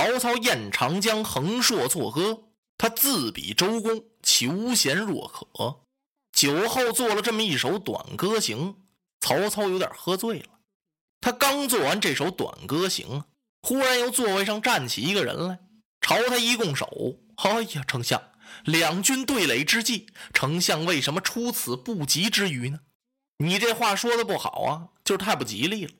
曹操雁长江横槊作歌，他自比周公，求贤若渴。酒后做了这么一首短歌行，曹操有点喝醉了。他刚做完这首短歌行，忽然由座位上站起一个人来，朝他一拱手：哎呀，丞相，两军对垒之际，丞相为什么出此不及之虞呢？你这话说的不好啊，就是太不吉利了。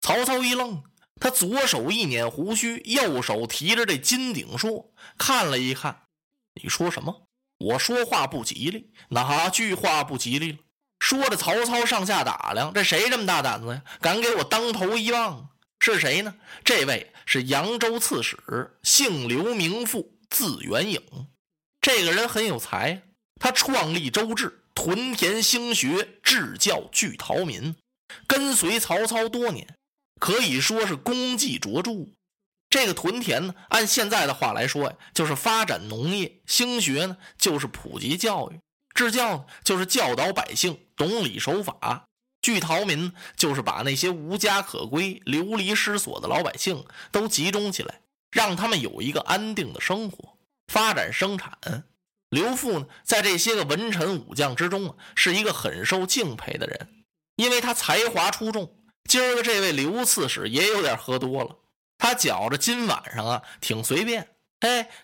曹操一愣，他左手一捻胡须，右手提着这金鼎槊，看了一看，你说什么？我说话不吉利？哪句话不吉利了？说着，曹操上下打量，这谁这么大胆子呀？敢给我当头一棒！是谁呢？这位是扬州刺史，姓刘名傅，字元颖。这个人很有才，他创立周制，屯田兴学，治教聚陶民，跟随曹操多年，可以说是功绩卓著。这个屯田呢，按现在的话来说呀，就是发展农业；兴学呢，就是普及教育；治教呢，就是教导百姓懂礼守法；聚陶民就是把那些无家可归、流离失所的老百姓都集中起来，让他们有一个安定的生活，发展生产。刘傅呢，在这些个文臣武将之中啊，是一个很受敬佩的人，因为他才华出众。今儿个这位刘刺史也有点喝多了，他觉着今晚上啊挺随便，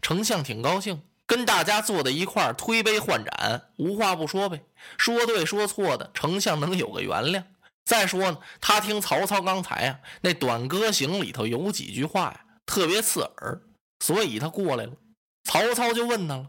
丞相挺高兴，跟大家坐在一块儿推杯换盏，无话不说呗，说对说错的，丞相能有个原谅。再说呢，他听曹操刚才啊那短歌行里头有几句话呀特别刺耳，所以他过来了。曹操就问他了：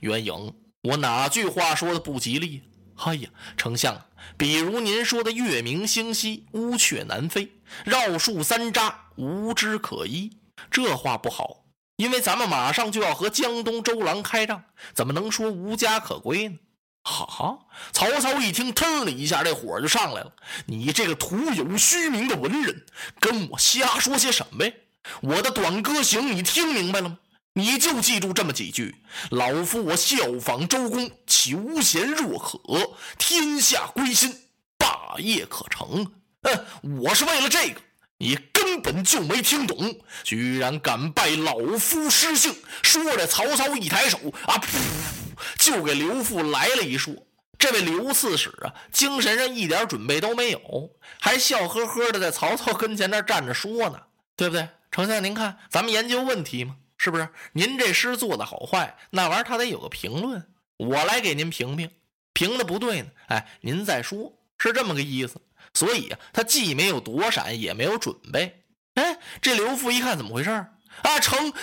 元颖，我哪句话说的不吉利？哎呀，丞相，比如您说的月明星稀，乌鹊南飞，绕树三匝，无枝可依，这话不好，因为咱们马上就要和江东周郎开战，怎么能说无家可归呢？曹操一听，腾了一下，这火就上来了。你这个徒有虚名的文人，跟我瞎说些什么呀？我的短歌行你听明白了吗？你就记住这么几句：老夫我效仿周公，求贤若渴，天下归心，霸业可成。我是为了这个，你根本就没听懂，居然敢拜老夫师姓！说着，曹操一抬手，噗，就给刘傅来了一槊。这位刘刺史啊，精神上一点准备都没有，还笑呵呵的在曹操跟前那站着说呢，对不对？丞相，您看，咱们研究问题嘛。是不是您这诗做的好坏，那玩意儿他得有个评论，我来给您评评，评的不对呢，您再说，是这么个意思。所以他既没有躲闪，也没有准备。这刘傅一看怎么回事啊？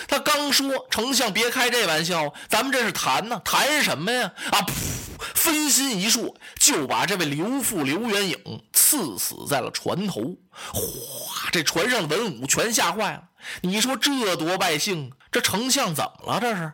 他刚说丞相别开这玩笑，咱们这是谈呢，谈什么呀？分心一槊，就把这位刘傅刘元颖刺死在了船头。哗，这船上的文武全吓坏了。你说这多败兴，这丞相怎么了这是？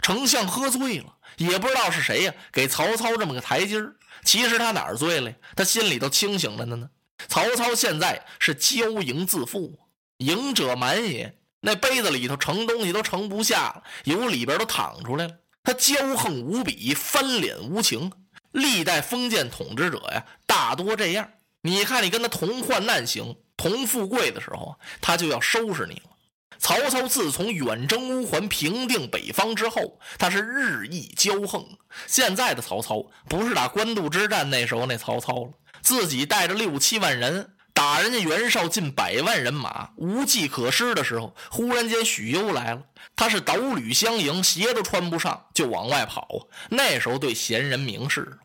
丞相喝醉了，也不知道是谁呀给曹操这么个台阶儿。其实他哪儿醉了呀？他心里头清醒着呢。曹操现在是骄盈自负，盈者满也，那杯子里头盛东西都盛不下了，由里边都淌出来了。他骄横无比，翻脸无情，历代封建统治者呀大多这样。你看你跟他同患难行同富贵的时候，他就要收拾你了。曹操自从远征乌桓平定北方之后，他是日益骄横。现在的曹操不是打官渡之战那时候那曹操了，自己带着6-7万人打人家袁绍近100万人马，无计可施的时候，忽然间许攸来了，他是导履相迎，鞋都穿不上就往外跑。那时候对贤人名士，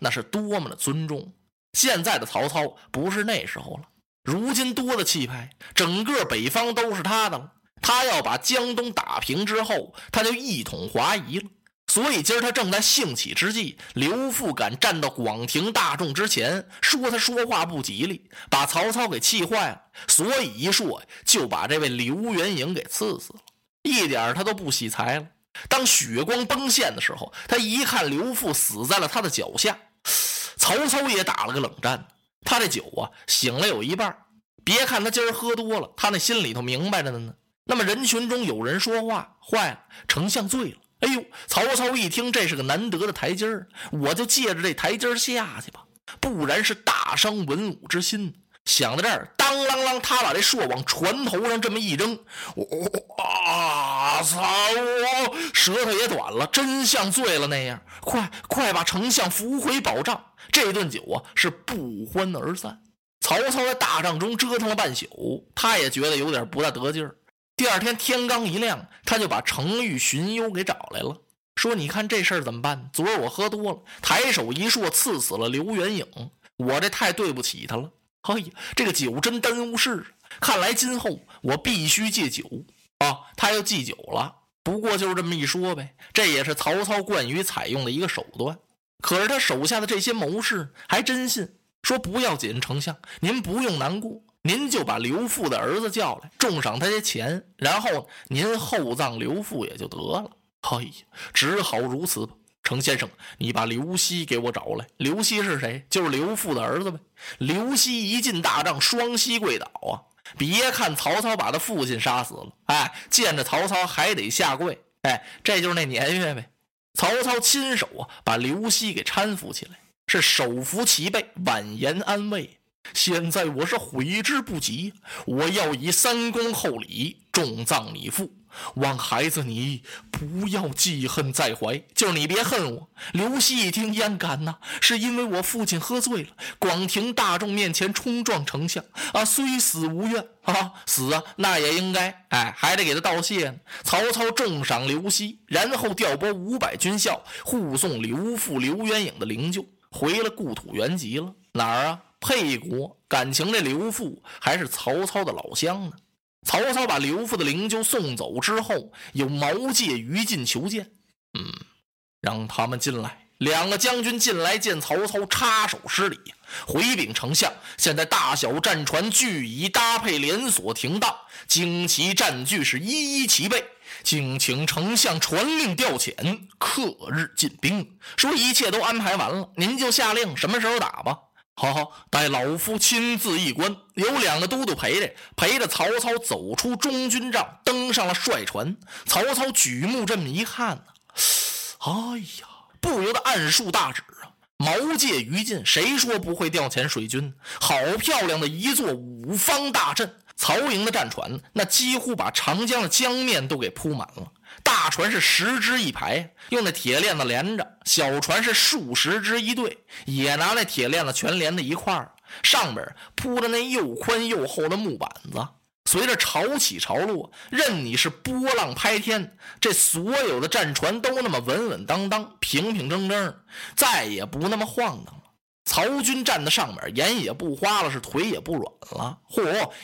那是多么的尊重。现在的曹操不是那时候了，如今多了气派，整个北方都是他的了。他要把江东打平之后，他就一统华夷了。所以今儿他正在兴起之际，刘傅敢站到广庭大众之前说他说话不吉利，把曹操给气坏了，所以一槊就把这位刘元颖给刺死了，一点他都不惜才了。当血光崩现的时候，他一看刘傅死在了他的脚下，曹操也打了个冷战。他这酒醒了有一半，别看他今儿喝多了，他那心里头明白着呢。那么人群中有人说话，坏了，丞相醉了。曹操一听这是个难得的台阶儿，我就借着这台阶儿下去吧，不然是大伤文武之心。想到这儿，当啷啷，他把这槊往船头上这么一扔，操！舌头也短了，真像醉了那样。快快把丞相扶回宝帐！这顿酒啊是不欢而散。曹操在大帐中折腾了半宿，他也觉得有点不大得劲儿。第二天天刚一亮，他就把程昱、荀攸给找来了，说：“你看这事儿怎么办？昨儿我喝多了，抬手一槊刺死了刘元颖，我这太对不起他了。哎呀，这个酒真耽误事，看来今后我必须戒酒啊！”他又戒酒了。不过就是这么一说呗，这也是曹操惯于采用的一个手段。可是他手下的这些谋士还真信，说不要紧，丞相，您不用难过，您就把刘富的儿子叫来，重赏他些钱，然后您厚葬刘富也就得了。哎呀，只好如此吧。程先生，你把刘熙给我找来。刘熙是谁？就是刘富的儿子呗。刘熙一进大帐，双膝跪倒啊！别看曹操把他父亲杀死了，哎，见着曹操还得下跪，哎，这就是那年月呗。曹操亲手啊把刘熙给搀扶起来，是手扶其背，婉言安慰。现在我是悔之不及，我要以3公厚礼重葬你父，望孩子你不要记恨在怀，就是你别恨我。刘熙一听，焉敢呐，是因为我父亲喝醉了，广庭大众面前冲撞丞相啊，虽死无怨啊，死啊那也应该，哎，还得给他道谢呢。曹操重赏刘熙，然后调拨500军校护送刘富、刘元颖的灵柩回了故土原籍了。哪儿啊？沛国。感情这刘富还是曹操的老乡呢。曹操把刘富的灵柩送走之后，有毛玠、于禁求见，让他们进来。两个将军进来见曹操，插手施礼，回禀丞相，现在大小战船俱已搭配连锁停当，旌旗战具是一一齐备，敬请丞相传令调遣，克日进兵。说一切都安排完了，您就下令什么时候打吧。好好，待老夫亲自一观。有两个都督陪着曹操走出中军帐，登上了帅船。曹操举目这么一看哎呀，不由得暗竖大指啊！毛玠、于禁，谁说不会调遣水军？好漂亮的一座五方大阵！曹营的战船那几乎把长江的江面都给铺满了。大船是10只一排，用那铁链子连着，小船是数10只一队，也拿那铁链子全连在一块儿，上边铺着那又宽又厚的木板子。随着潮起潮落，任你是波浪拍天，这所有的战船都那么稳稳当当，平平整整，再也不那么晃荡了。曹军站在上面，眼也不花了，是腿也不软了，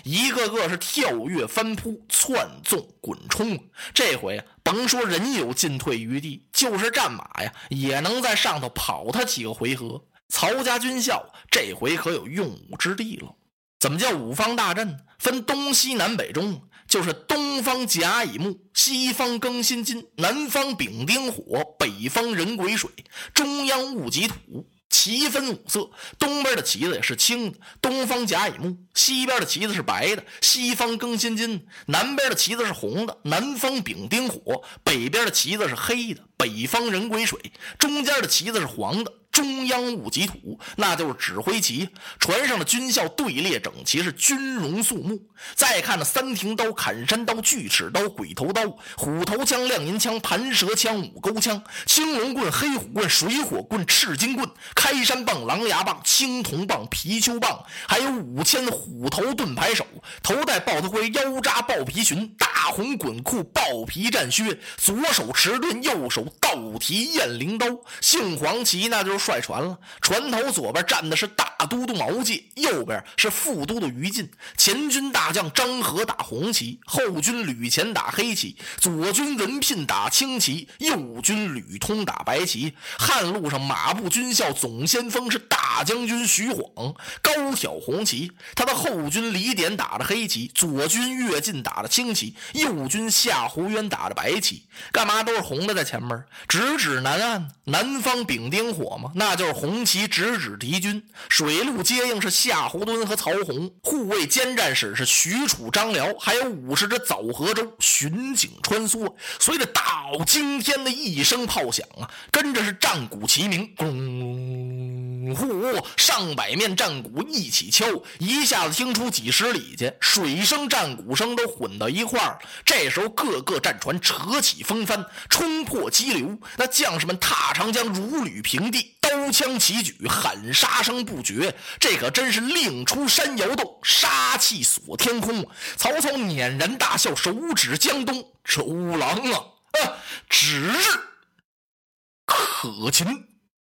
一个个是跳跃翻扑，窜纵滚冲。这回甭说人有进退余地，就是战马呀也能在上头跑他几个回合。曹家军校这回可有用武之地了。怎么叫五方大阵？分东西南北中，就是东方甲乙木，西方庚辛金，南方丙丁火，北方壬癸水，中央戊己土。旗分5色，东边的旗子也是青的，东方甲乙木；西边的旗子是白的，西方庚辛金；南边的旗子是红的，南方丙丁火；北边的旗子是黑的，北方壬癸水；中间的旗子是黄的，中央戊己土，那就是指挥旗。船上的军校队列整齐，是军容肃穆。再看那3挺刀、砍山刀、锯齿刀、鬼头刀、虎头枪、亮银枪、弹舌枪、五钩枪、青龙棍、黑虎棍、水火棍、赤金棍、开山棒、狼牙棒、青铜棒、貔貅棒，还有5000虎头盾牌手，头戴豹头盔，腰扎豹皮裙，大红滚裤，豹皮战靴，左手持盾，右手倒提雁翎刀。杏黄旗那就是帅船了，船头左边站的是大都督毛玠，右边是副都督于禁。前军大将张合打红旗，后军吕虔打黑旗，左军文聘打青旗，右军吕通打白旗。汉路上马步军校总先锋是大将军徐晃，高挑红旗，他的后军李典打着黑旗，左军乐进打着青旗，右军夏侯渊打着白旗。干嘛都是红的在前面？直指南岸，南方丙丁火吗？那就是红旗直指敌军，水陆接应是夏侯惇和曹洪，护卫监战使是许褚、张辽，还有武士这枣和周巡警穿梭，随着大嗷惊天的一声炮响啊，跟着是战鼓齐鸣，轰呼，上百面战鼓一起敲，一下子听出几十里去，水声战鼓声都混到一块儿。这时候各个战船扯起风帆，冲破激流，那将士们踏长江如履平地，刀枪齐举，喊杀声不绝，这可真是令出山摇动，杀气锁天空。曹操捻然大笑，手指江东，周郎啊，指日可擒。